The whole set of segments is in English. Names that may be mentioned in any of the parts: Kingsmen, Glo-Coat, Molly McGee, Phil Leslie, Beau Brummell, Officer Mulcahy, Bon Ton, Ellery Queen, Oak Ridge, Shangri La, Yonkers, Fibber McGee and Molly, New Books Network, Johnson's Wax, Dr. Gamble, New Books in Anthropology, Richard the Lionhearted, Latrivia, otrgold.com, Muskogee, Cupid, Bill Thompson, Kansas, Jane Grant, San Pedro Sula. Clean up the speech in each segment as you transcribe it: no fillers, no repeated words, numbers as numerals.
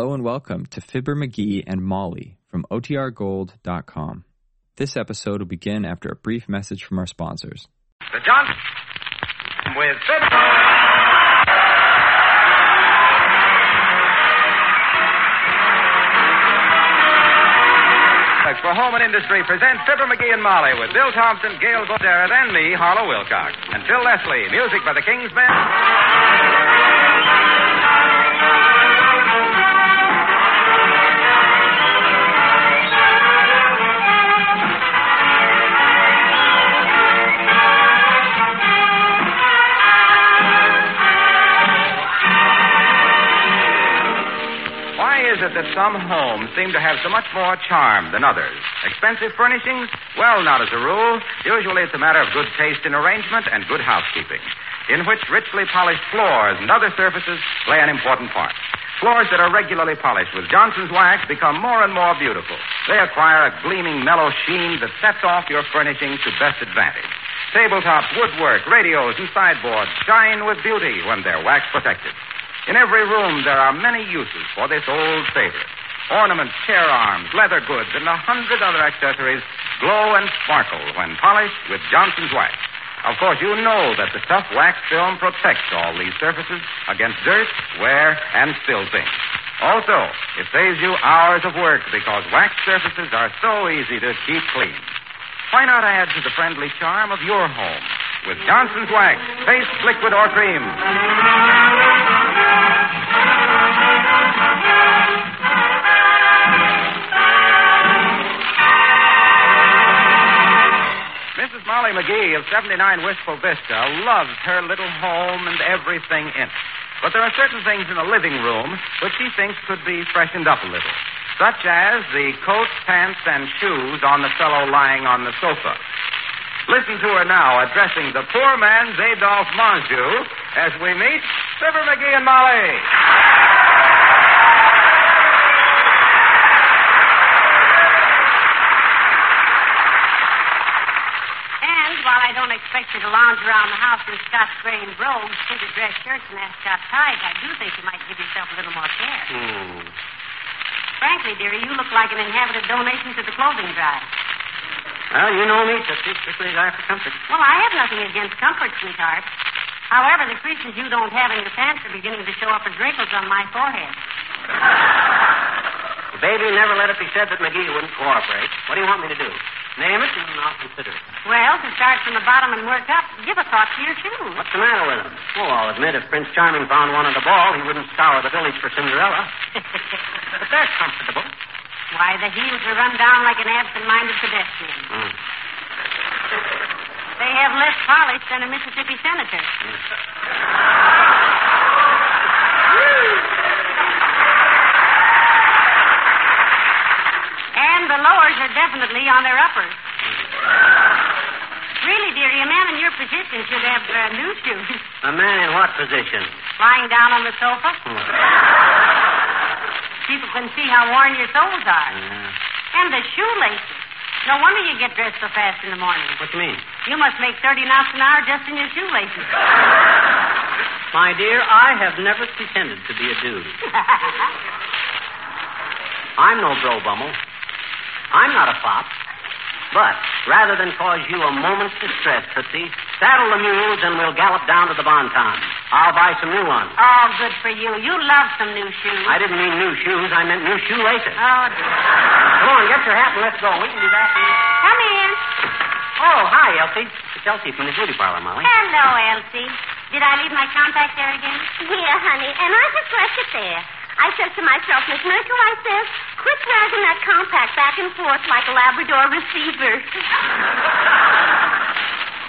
Hello and welcome to Fibber McGee and Molly from otrgold.com. This episode will begin after a brief message from our sponsors. The Johnson with Fibber. For Home and Industry presents Fibber McGee and Molly with Bill Thompson, Gail Bodera, and me, Harlow Wilcox. And Phil Leslie, music by the Kingsmen. That some homes seem to have so much more charm than others. Expensive furnishings? Well, not as a rule. Usually it's a matter of good taste in arrangement and good housekeeping, in which richly polished floors and other surfaces play an important part. Floors that are regularly polished with Johnson's Wax become more and more beautiful. They acquire a gleaming, mellow sheen that sets off your furnishing to best advantage. Tabletops, woodwork, radios, and sideboards shine with beauty when they're wax protected. In every room, there are many uses for this old favorite. Ornaments, chair arms, leather goods, and 100 other accessories glow and sparkle when polished with Johnson's Wax. Of course, you know that the tough wax film protects all these surfaces against dirt, wear, and still things. Also, it saves you hours of work because wax surfaces are so easy to keep clean. Why not add to the friendly charm of your home with Johnson's Wax, paste, liquid, or cream? Mrs. Molly McGee of 79 Wistful Vista loves her little home and everything in it. But there are certain things in the living room which she thinks could be freshened up a little, such as the coat, pants, and shoes on the fellow lying on the sofa. Listen to her now addressing the poor man's Adolf Manjou as we meet Fibber McGee and Molly. I don't expect you to lounge around the house in Scots grain robes, fitted dress shirts, and ascot ties. I do think you might give yourself a little more care. Frankly, dearie, you look like an inhabited donation to the clothing drive. Well, you know me, Tootsie, strictly desire for comfort. Well, I have nothing against comfort, sweetheart. However, the creases you don't have in your pants are beginning to show up as wrinkles on my forehead. Baby, never let it be said that McGee wouldn't cooperate. What do you want me to do? Name it, and I'll consider it. Well, to start from the bottom and work up, give a thought to your shoes. What's the matter with them? Well, I'll admit if Prince Charming found one on the ball, he wouldn't scour the village for Cinderella. But they're comfortable. Why, the heels are run down like an absent-minded pedestrian. They have less polish than a Mississippi senator. And the lowers are definitely on their uppers. Really, dearie, a man in your position should have new shoes. A man in what position? Lying down on the sofa. People can see how worn your soles are. And the shoelaces. No wonder you get dressed so fast in the morning. What do you mean? You must make 30 knots an hour just in your shoelaces. My dear, I have never pretended to be a dude. I'm no Beau Brummell. I'm not a fop. But rather than cause you a moment's distress, Tootsie, saddle the mules and we'll gallop down to the Bon Ton. I'll buy some new ones. Oh, good for you. You love some new shoes. I didn't mean new shoes. I meant new shoelaces. Oh, dear. Come on, get your hat and let's go. We can be back in. Come in. Oh, hi, Elsie. It's Elsie from the beauty parlor, Molly. Hello, Elsie. Did I leave my compact there again? Yeah, honey, and I just left it there. I says to myself, Miss Merkel, I says, quit dragging that compact back and forth like a Labrador receiver.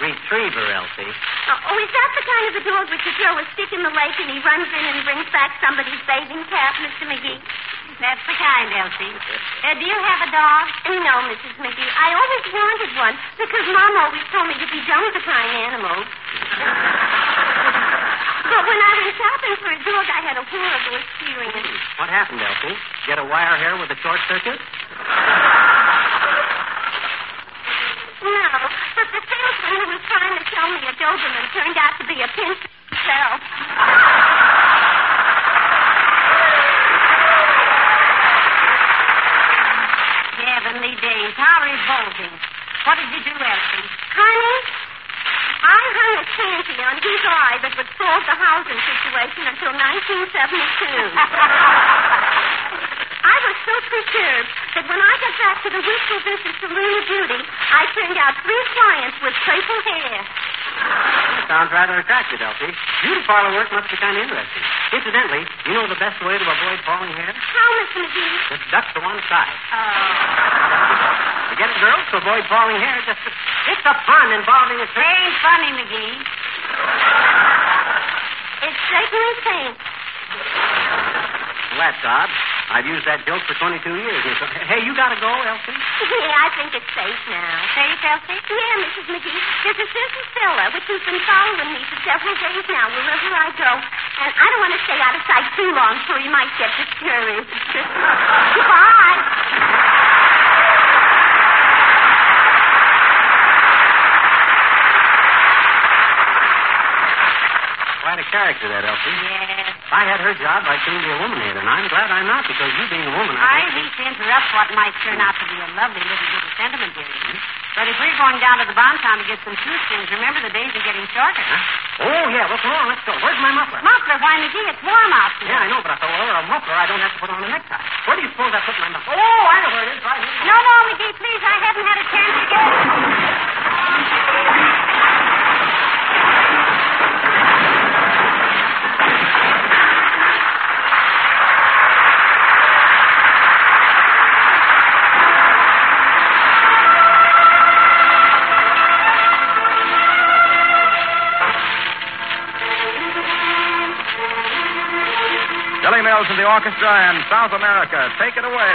Retriever, Elsie. Oh, is that the kind of a dog which a girl would stick in the lake and he runs in and brings back somebody's bathing cap, Mr. McGee? That's the kind, Elsie. Do you have a dog? No, Mrs. McGee. I always wanted one because Mom always told me to be done with crying animals. But when I went shopping for a dog, I had a horrible experience. What happened, Elsie? Get a wire hair with a short circuit? No, but the salesman who was trying to sell me a Doberman turned out to be a pinch himself. What did you do, Elsie? Honey, I hung a champion. He's alive, but would solve the housing situation until 1972. I was so perturbed that when I got back to the weekly business of lunar beauty, I turned out 3 clients with purple hair. Sounds rather attractive, Elsie. Beauty parlor work must be kind of interesting. Incidentally, you know the best way to avoid falling hair? How, Mr. McGee? Just duck to one side. Oh. You get it, girls? To avoid falling hair, just it's a fun involving a... It ain't funny, McGee. It's certainly pink. Well, that's odd. I've used that joke for 22 years. Hey, you got to go, Elsie? Yeah, I think it's safe now. Safe, Elsie? Yeah, Mrs. McGee. There's a certain fella which has been following me for several days now, wherever I go. And I don't want to stay out of sight too long, so he might get discouraged. Goodbye. Quite a character, that, Elsie. Yeah. If I had her job, I'd soon be a woman hater, and I'm glad I'm not, because you being a woman... I hate to interrupt what might turn out to be a lovely little bit of sentiment here. Mm-hmm. But if we're going down to the Bon Ton to get some shoestrings, remember the days are getting shorter. Huh? Oh, yeah, what's wrong? Let's go. Where's my muffler? Muffler? Why, McGee, it's warm out here. Yeah, I know, but if I wear a muffler, I don't have to put on a necktie. Where do you suppose I put my muffler? Oh, I know where it is, right here. No, no, McGee, please, I haven't had a chance to get it. And the orchestra and South America. Take it away.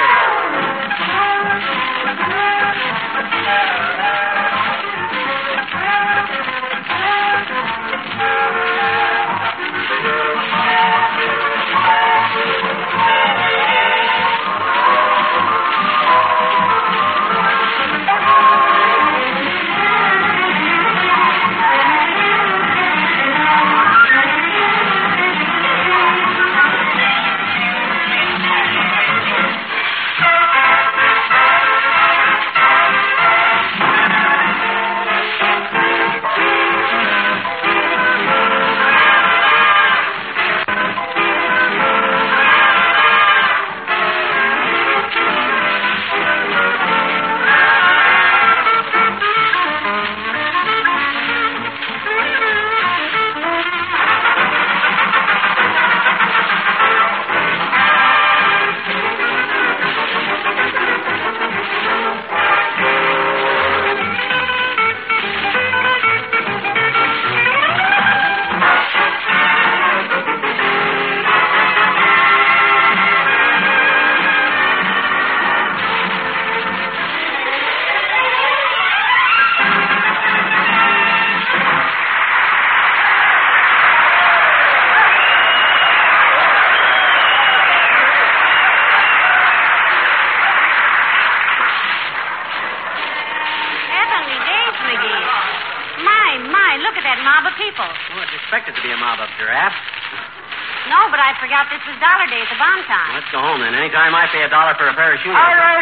Anytime I pay $1 for a pair of shoes. All right.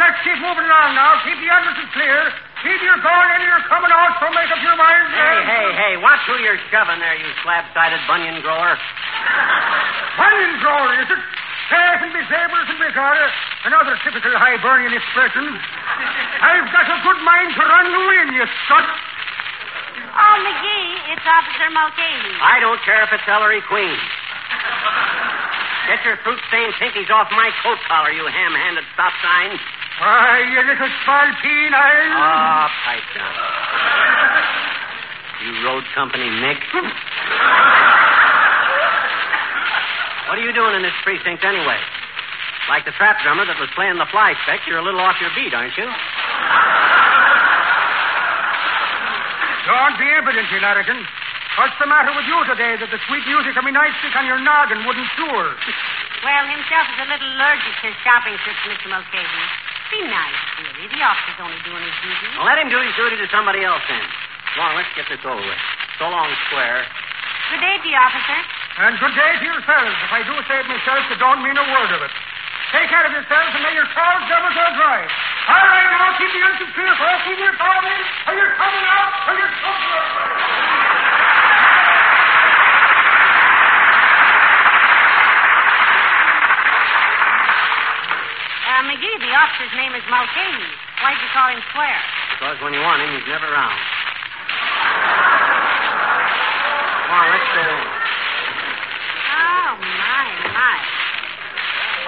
Let's keep moving along now. Keep the entrances clear. Keep your going in, your coming out, so make up your mind. Hey, watch who you're shoving there, you slab-sided bunion grower. Bunion grower, is it? Safe and be sabers and be carter. Another typical Hibernian expression. I've got a good mind to run you in, you scut. Oh, McGee, it's Officer Mulcahy. I don't care if it's Ellery Queen. Get your fruit-stained pinkies off my coat collar, you ham-handed stop sign. Why, you little spalpeen, Ah, pipe down. You road company, Nick. What are you doing in this precinct anyway? Like the trap drummer that was playing the fly speck, you're a little off your beat, aren't you? Don't be impudent, you larrikin. What's the matter with you today that the sweet music of me nightstick on your noggin wouldn't cure? Well, himself is a little allergic to shopping trips, Mr. Mulcahy. Be nice, dearie. The officer's only doing his duty. Well, let him do his duty to somebody else, then. Come on, let's get this over with. So long, Square. Good day to you, officer. And good day to yourselves. If I do save myself, it don't mean a word of it. Take out of yourselves, and may your souls double their drive. All right, now keep the entrance clear for us. Keep your phone in, or you're coming out, or you're coming out. McGee, the officer's name is Mulcahy. Why'd you call him Square? Because when you want him, he's never around. Come on, let's go in. Oh, my.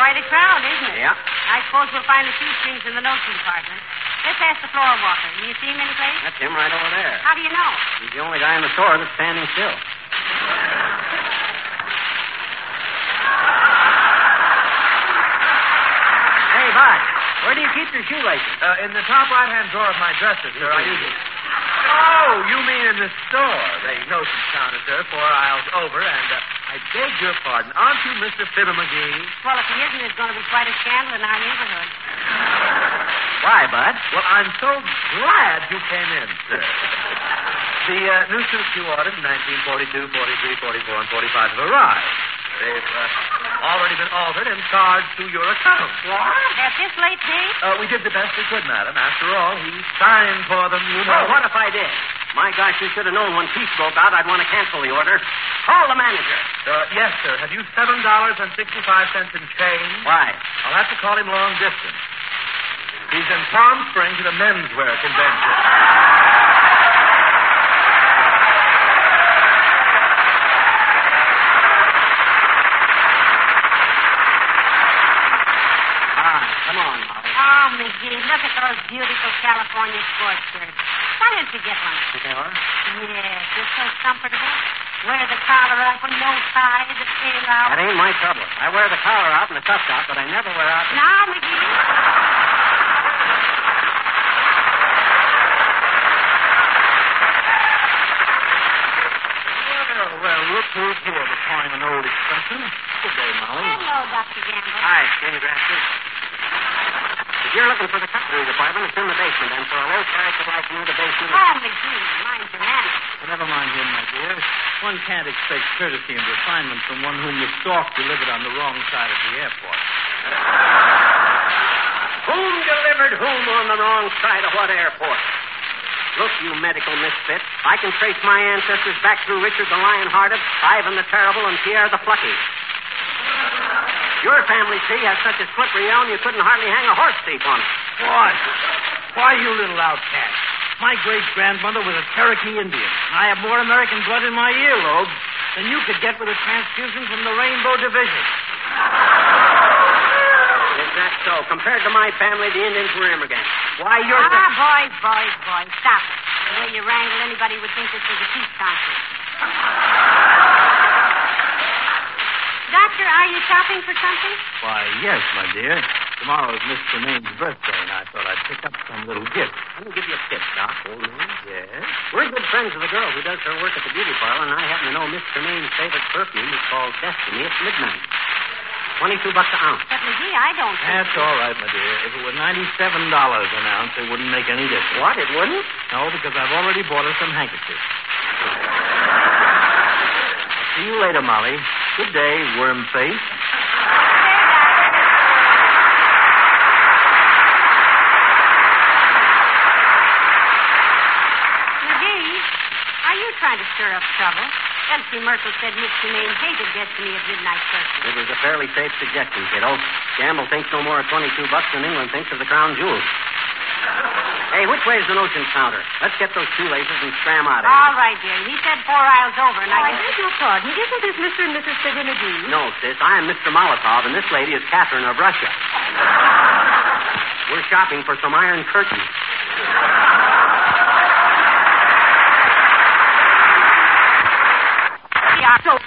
Quite a crowd, isn't it? Yeah. I suppose we'll find a few strings in the notes department. Let's ask the floor walker. Do you see him any place? That's him right over there. How do you know? He's the only guy in the store that's standing still. Where do you keep your shoelaces? In the top right-hand drawer of my dresser, sir. I usually... Oh, you mean in the store. They noticed counter, sir, 4 aisles over, and I beg your pardon. Aren't you Mr. Fibber McGee? Well, if he isn't, there's going to be quite a scandal in our neighborhood. Why, Bud? Well, I'm so glad you came in, sir. The new suits you ordered in 1942, 43, 44, and 45 have arrived. They've already been altered and charged to your account. What? At this late date? We did the best we could, madam. After all, he signed for them, you know. Well, what if I did? My gosh, you should have known when peace broke out I'd want to cancel the order. Call the manager. Yes, sir. Have you $7.65 in change? Why? I'll have to call him long distance. He's in Palm Springs at a menswear convention. Look at those beautiful California sports shirts. Why don't you get one? They are? Yes, they're so comfortable. Wear the collar up and no tie, the tail out. That ain't my trouble. I wear the collar out and the cuffs out, but I never wear out. Now, McGee. Well, look who's here to find an old expression. Good day, Molly. Hello, Dr. Gamble. Hi, Jane Grant. If you're looking for the cutlery department, it's in the basement. And for a low price, I'd like to move the basement. Oh, McGee, mind your manners. Well, never mind him, my dear. One can't expect courtesy and refinement from one whom the stalk delivered on the wrong side of the airport. Whom delivered whom on the wrong side of what airport? Look, you medical misfit, I can trace my ancestors back through Richard the Lionhearted, Ivan the Terrible, and Pierre the Plucky. Your family tree has such a slippery elm you couldn't hardly hang a horse thief on it. What? Why, you little outcast. My great-grandmother was a Cherokee Indian. I have more American blood in my earlobes than you could get with a transfusion from the Rainbow Division. Is that so? Compared to my family, the Indians were immigrants. Why, you're... boys, stop it. The way you wrangle, anybody would think this was a peace conference. Doctor, are you shopping for something? Why, yes, my dear. Tomorrow is Miss Tremaine's birthday, and I thought I'd pick up some little gift. Let me give you a tip, Doc. Oh, yes? We're good friends of the girl who does her work at the beauty parlor, and I happen to know Miss Tremaine's favorite perfume is called Destiny at Midnight. $22 an ounce. But, McGee, I don't think... That's all right, my dear. If it were $97 an ounce, it wouldn't make any difference. What, it wouldn't? No, because I've already bought her some handkerchiefs. I'll see you later, Molly. Good day, worm face. Good day, Doctor. McGee, are you trying to stir up trouble? Elsie Merkel said Miss Tremaine hated Destiny at Midnight Circus. It was a fairly safe suggestion, kiddo. Gamble thinks no more of $22 than England thinks of the crown jewels. Hey, which way is the notions counter? Let's get those shoelaces and scram out of here. All right, dear. He said 4 aisles over, and I beg your pardon. Isn't this Mr. and Mrs. Fibber McGee? No, sis. I am Mr. Molotov, and this lady is Catherine of Russia. We're shopping for some iron curtains.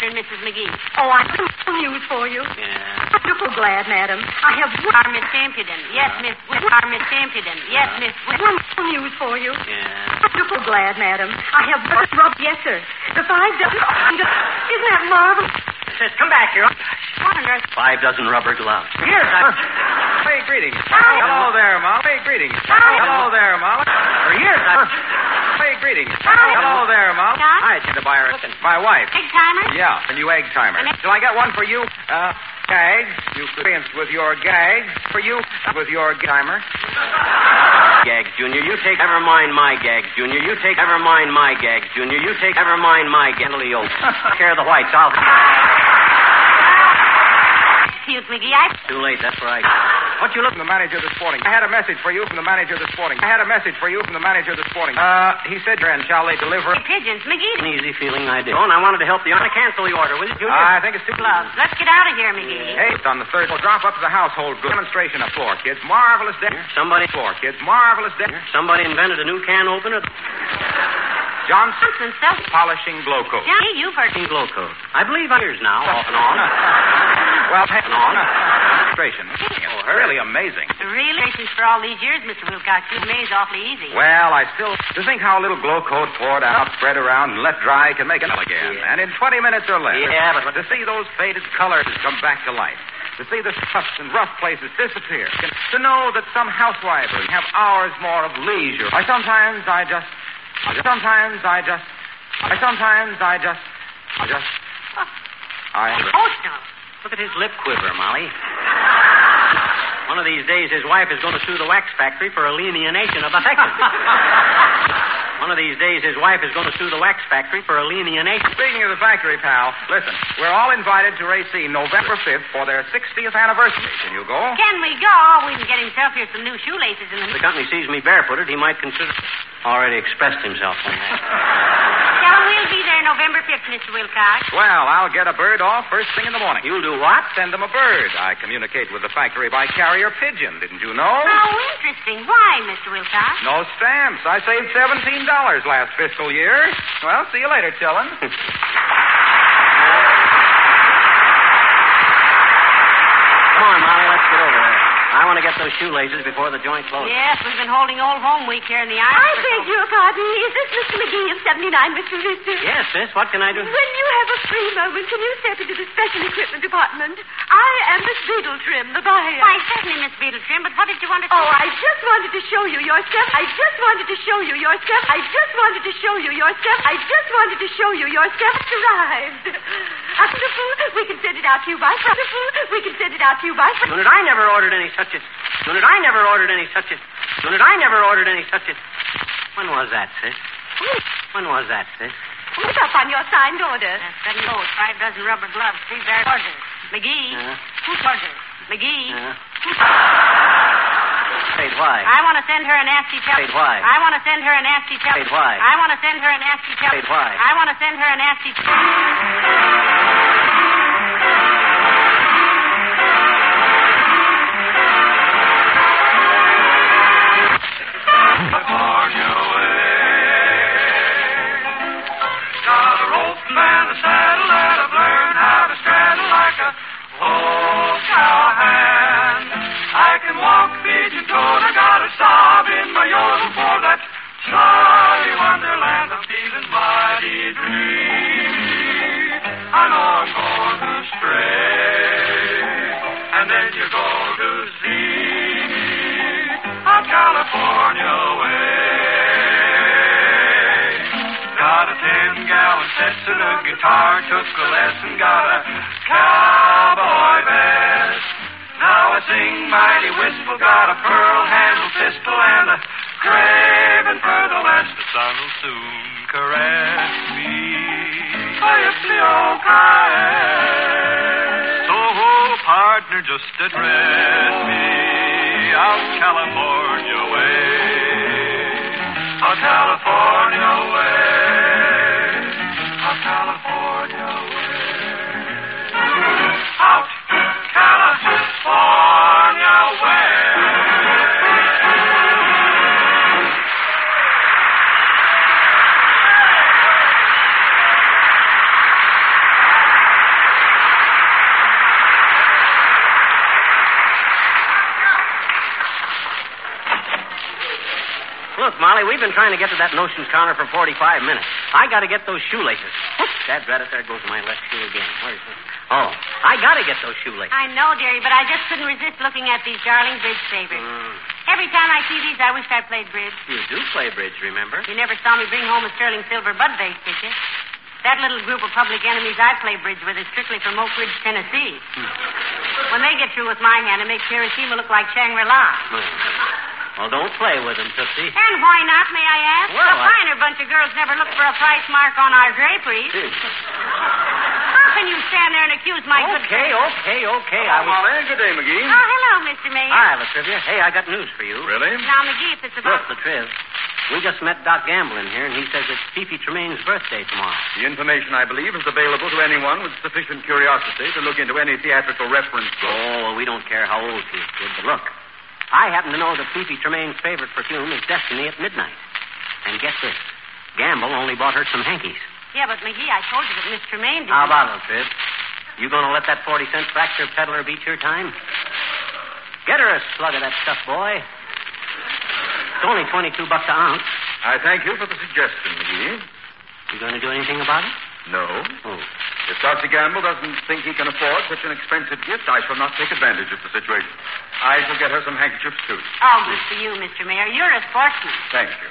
Mrs. McGee. Oh, I have some news for you. Yeah. I'm so glad, madam. I have one... Miss Champerdon. Yes, Miss... Miss Champerdon. Yes, Miss... Wonderful news for you. Yeah. I'm so glad, madam. I have one... Yes, sir. The $5... Isn't that marvelous? Sis, come back here. What on earth? 5 dozen rubber gloves. Here, Hey, greetings. Hi. Hello there, Molly. Greetings. Hi. Hello there, Molly. For years, Hey, greetings. Hi. Hello there, Mom. Hi, it's the buyer. My wife. Egg timer? Yeah, the new egg timer. Do I get one for you? gags. You fence with your gags. For you, with your timer. Gags, Junior, you take. Never mind my gags, Junior. You take. Never mind my gags, Junior. You take. Never mind my Gentilio. Care of the whites. I'll. Excuse me, McGee. Too late. That's right. What you look from the manager this morning? I had a message for you from the manager this morning. He said, friend, shall they deliver... Pigeons, McGee. An easy feeling I did. Oh, and I wanted to help you. I want to cancel the order, will you, Junior? I think it's too close. Let's get out of here, McGee. Hey, it's on the third. We'll drop up to the household goods. Demonstration of floor, kids. Marvelous day. Somebody invented a new can opener. Johnson self-polishing Glo-Coat. Johnny, you've heard... Glo-Coat. I believe I'm years now, off and on. Oh, really amazing. Really? For all these years, Mr. Wilcox, you've made awfully easy. Well, I still... To think how a little Glo-Coat poured out, spread around, and let dry can make it up again. Yeah. And in 20 minutes or less. Yeah, but to see those faded colors come back to life, to see the scuffs and rough places disappear, and to know that some housewives have hours more of leisure. Look at his lip quiver, Molly. One of these days, his wife is going to sue the wax factory for alienation of affection. Speaking of the factory, pal, listen, we're all invited to Racine November 5th for their 60th anniversary. Can you go? Can we go? We can get himself here some new shoelaces. If the company sees me barefooted, he might consider... Already expressed himself on that. We'll be there November 5th, Mr. Wilcox. Well, I'll get a bird off first thing in the morning. You'll do what? Send them a bird. I communicate with the factory by carrier pigeon. Didn't you know? How interesting. Why, Mr. Wilcox? No stamps. I saved $17 last fiscal year. Well, see you later, chillin'. Come on, Molly, let's get over there. I want to get those shoelaces before the joint closes. Yes, we've been holding Old Home Week here in the island. I beg your pardon. Is this Mr. McGee of 79, Mr. Richter? Yes, miss. What can I do? When you have a free moment, can you step into the special equipment department? I am Miss Beadletrim, the buyer. Why, certainly, Miss Beadletrim, but what did you want to... I just wanted to show you your stuff. It's arrived. Wonderful. We can send it out to you by... I never ordered any such as... When was that, sis? Who's up on your signed order? 7 loads, 5 dozen rubber gloves, 3 bear orders. McGee. Who's orders? McGee. I want to send her a nasty tell. I want to send her a nasty tell. Guitar, took a lesson, got a cowboy vest. Now I sing mighty wistful, got a pearl-handled pistol and a craving for the west. The sun'll soon caress me. Play a old cry. So, oh, partner, just address me out California way. Out California way. Look, Molly, we've been trying to get to that notions counter for 45 minutes. I got to get those shoelaces. Dad, right up there goes my left shoe again. Where's this? Oh, I got to get those shoelaces. I know, dearie, but I just couldn't resist looking at these darling bridge savers. Every time I see these, I wish I played bridge. You do play bridge, remember? You never saw me bring home a sterling silver bud vase, did you? That little group of public enemies I play bridge with is strictly from Oak Ridge, Tennessee. Hmm. When they get through with my hand, it makes Hiroshima look like Shangri La. Well, don't play with them, Tootsie. And why not, may I ask? Well, a finer bunch of girls never look for a price mark on our draperies. How can you stand there and accuse my good... Okay. Well, good day, McGee. Oh, hello, Mr. Mayor. Hi, Latrivia. Hey, I got news for you. Really? Now, McGee, if it's about... Look, Latriv. We just met Doc Gamble in here, and he says it's Fifi Tremaine's birthday tomorrow. The information, I believe, is available to anyone with sufficient curiosity to look into any theatrical reference book. Oh, well, we don't care how old she is, kid, but look. I happen to know that Fifi Tremaine's favorite perfume is Destiny at Midnight. And guess this. Gamble only bought her some hankies. Yeah, but, McGee, I told you that Miss Tremaine did. How about it, Fib? You going to let that 40-cent fracture peddler beat your time? Get her a slug of that stuff, boy. It's only $22 an ounce. I thank you for the suggestion, McGee. You going to do anything about it? No. Oh. If Dr. Gamble doesn't think he can afford such an expensive gift, I shall not take advantage of the situation. I shall get her some handkerchiefs, too. Oh, good for you, Mr. Mayor. You're a sportsman. Thank you.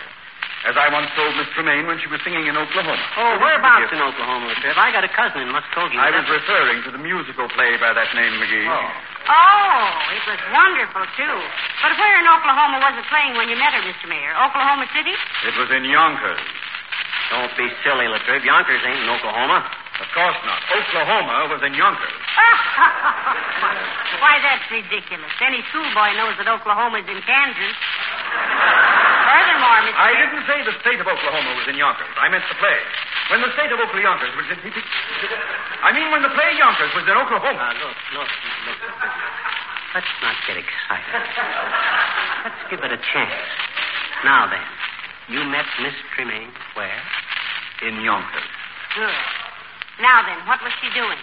As I once told Miss Tremaine when she was singing in Oklahoma. Oh, whereabouts in Oklahoma, Trev? I got a cousin in Muskogee. I was referring to the musical play by that name, McGee. Oh, it was wonderful, too. But where in Oklahoma was it playing when you met her, Mr. Mayor? Oklahoma City? It was in Yonkers. Don't be silly, Latriv. Yonkers ain't in Oklahoma. Of course not. Oklahoma was in Yonkers. Why, that's ridiculous. Any schoolboy knows that Oklahoma's in Kansas. Furthermore, Mr. Mayor... I didn't say the state of Oklahoma was in Yonkers. I meant the play. When the state of Yonkers was in... I mean, when the play Yonkers was in Oklahoma. Look. Let's not get excited. Let's give it a chance. Now, then. You met Miss Tremaine where? In Yonkers. Good. Now, then, what was she doing?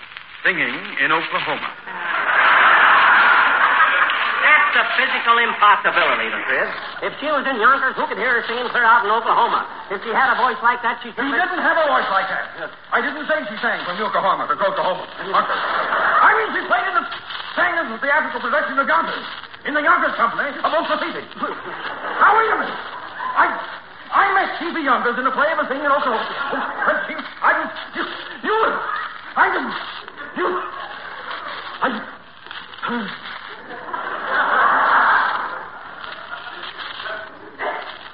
Singing in Oklahoma. That's a physical impossibility, Chris. If she was in Yonkers, who could hear her singing clear out in Oklahoma? If she had a voice like that, she... She didn't have a voice like that. Yes. I didn't say she sang from Oklahoma to Oklahoma. Yonkers. I mean, she played in the... sang in the theatrical production of Yonkers. In the Yonkers company of Oklahoma. Now, wait a minute. I met Phoebe Youngers in a play of a thing in Oklahoma.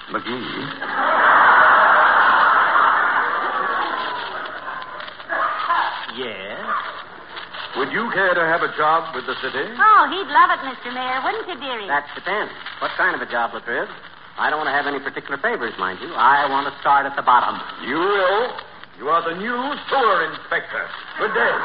McGee. Yes? Would you care to have a job with the city? Oh, he'd love it, Mr. Mayor, wouldn't you, dearie? That depends. What kind of a job, Latriv? I don't want to have any particular favors, mind you. I want to start at the bottom. You will. You are the new sewer inspector. Good day.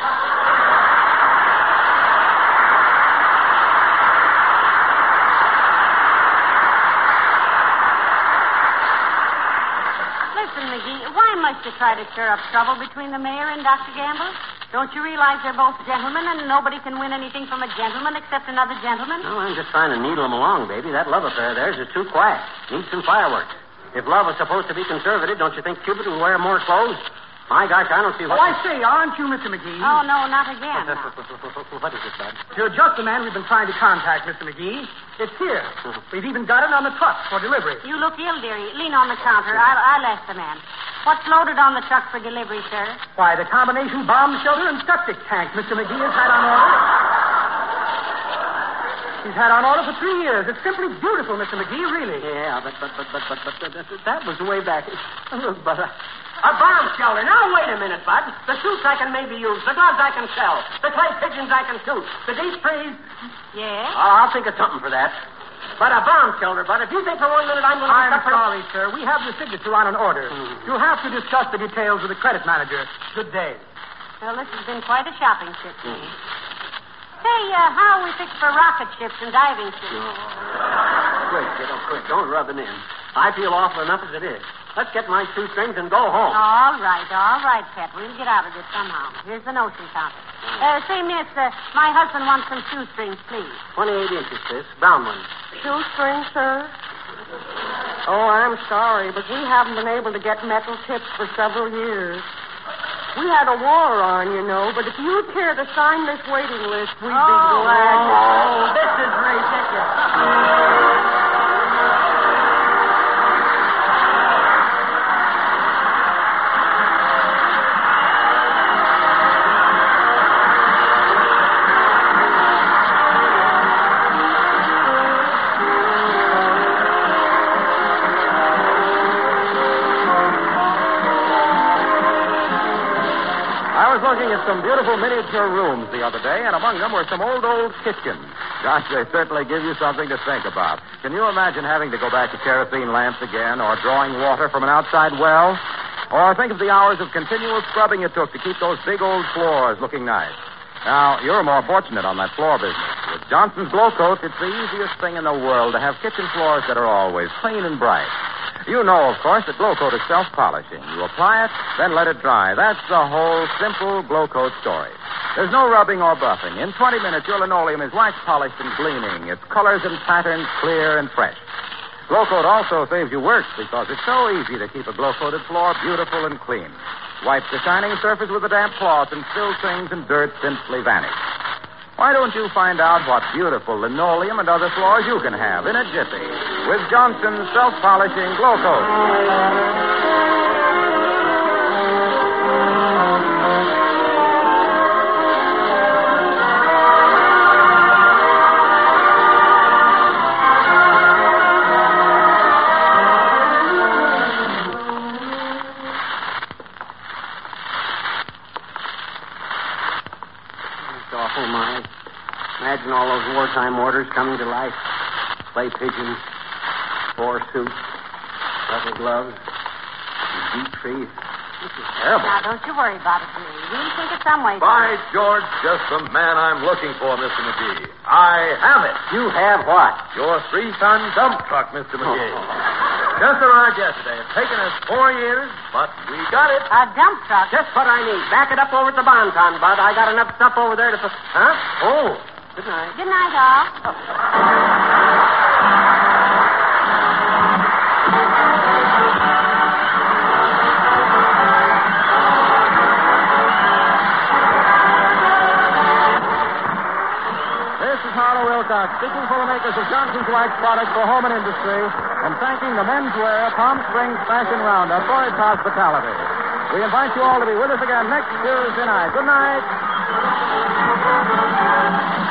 Listen, McGee, why must you try to stir up trouble between the mayor and Dr. Gamble? Don't you realize they're both gentlemen and nobody can win anything from a gentleman except another gentleman? No, I'm just trying to needle them along, baby. That love affair of theirs is too quiet. Needs some fireworks. If love was supposed to be conservative, don't you think Cupid would wear more clothes? My gosh, I don't see what... Oh, I say, aren't you, Mr. McGee? Oh, no, not again. What is it, bud? You're just the man we've been trying to contact, Mr. McGee. It's here. We've even got it on the truck for delivery. You look ill, dearie. Lean on the counter. I'll ask the man. What's loaded on the truck for delivery, sir? Why, the combination bomb shelter and septic tank Mr. McGee has had on order. He's had on order for 3 years. It's simply beautiful, Mr. McGee, really. Yeah, but that was way back. Look, but a bomb shelter. Now, wait a minute, Bud. The suits I can maybe use. The gloves I can sell. The clay pigeons I can shoot. The deep freeze. Yeah? I'll think of something for that. But a bomb shelter, Bud. If you think for 1 minute I'm going to... I'm sorry, sir. We have your signature on an order. Mm-hmm. You'll have to discuss the details with the credit manager. Good day. Well, this has been quite a shopping trip. Mm-hmm. Say, how are we fixed for rocket ships and diving ships? Oh. Quick, kiddo, quick. Don't rub it in. I feel awful enough as it is. Let's get my shoestrings and go home. All right, Pet. We'll get out of this somehow. Here's the notion counter. Say, miss, my husband wants some shoestrings, please. 28 inches, sis. Brown ones. Shoestrings, sir? Oh, I'm sorry, but we haven't been able to get metal tips for several years. We had a war on, you know, but if you'd care to sign this waiting list, we'd be glad. Oh, this is ridiculous. some beautiful miniature rooms the other day, and among them were some old kitchens. Gosh, they certainly give you something to think about. Can you imagine having to go back to kerosene lamps again, or drawing water from an outside well? Or think of the hours of continuous scrubbing it took to keep those big old floors looking nice. Now, you're more fortunate on that floor business. With Johnson's Glo-Coat, it's the easiest thing in the world to have kitchen floors that are always clean and bright. You know, of course, that Glo-Coat is self-polishing. You apply it, then let it dry. That's the whole simple Glo-Coat story. There's no rubbing or buffing. In 20 minutes, your linoleum is wax-polished and gleaming. Its colors and patterns clear and fresh. Glo-Coat also saves you work because it's so easy to keep a glow-coated floor beautiful and clean. Wipe the shining surface with a damp cloth and still stains and dirt simply vanish. Why don't you find out what beautiful linoleum and other floors you can have in a jiffy with Johnson's self-polishing Glo-Coat? All those wartime orders coming to life. Clay pigeons, four suits, rubber gloves, deep trees. This is terrible. Now, don't you worry about it, Jimmy. We'll think of some way. By George, just the man I'm looking for, Mr. McGee. I have it. You have what? Your 3-ton dump truck, Mr. McGee. Just arrived yesterday. It's taken us 4 years, but we got it. A dump truck? Just what I need. Back it up over at the Bon Ton, Bud. I got enough stuff over there to... Huh? Oh, good night. Good night, all. This is Harlow Wilcox speaking for the makers of Johnson's Wax products for home and industry and thanking the menswear Palm Springs Fashion Roundup for its hospitality. We invite you all to be with us again next Tuesday night. Good night.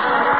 Thank you.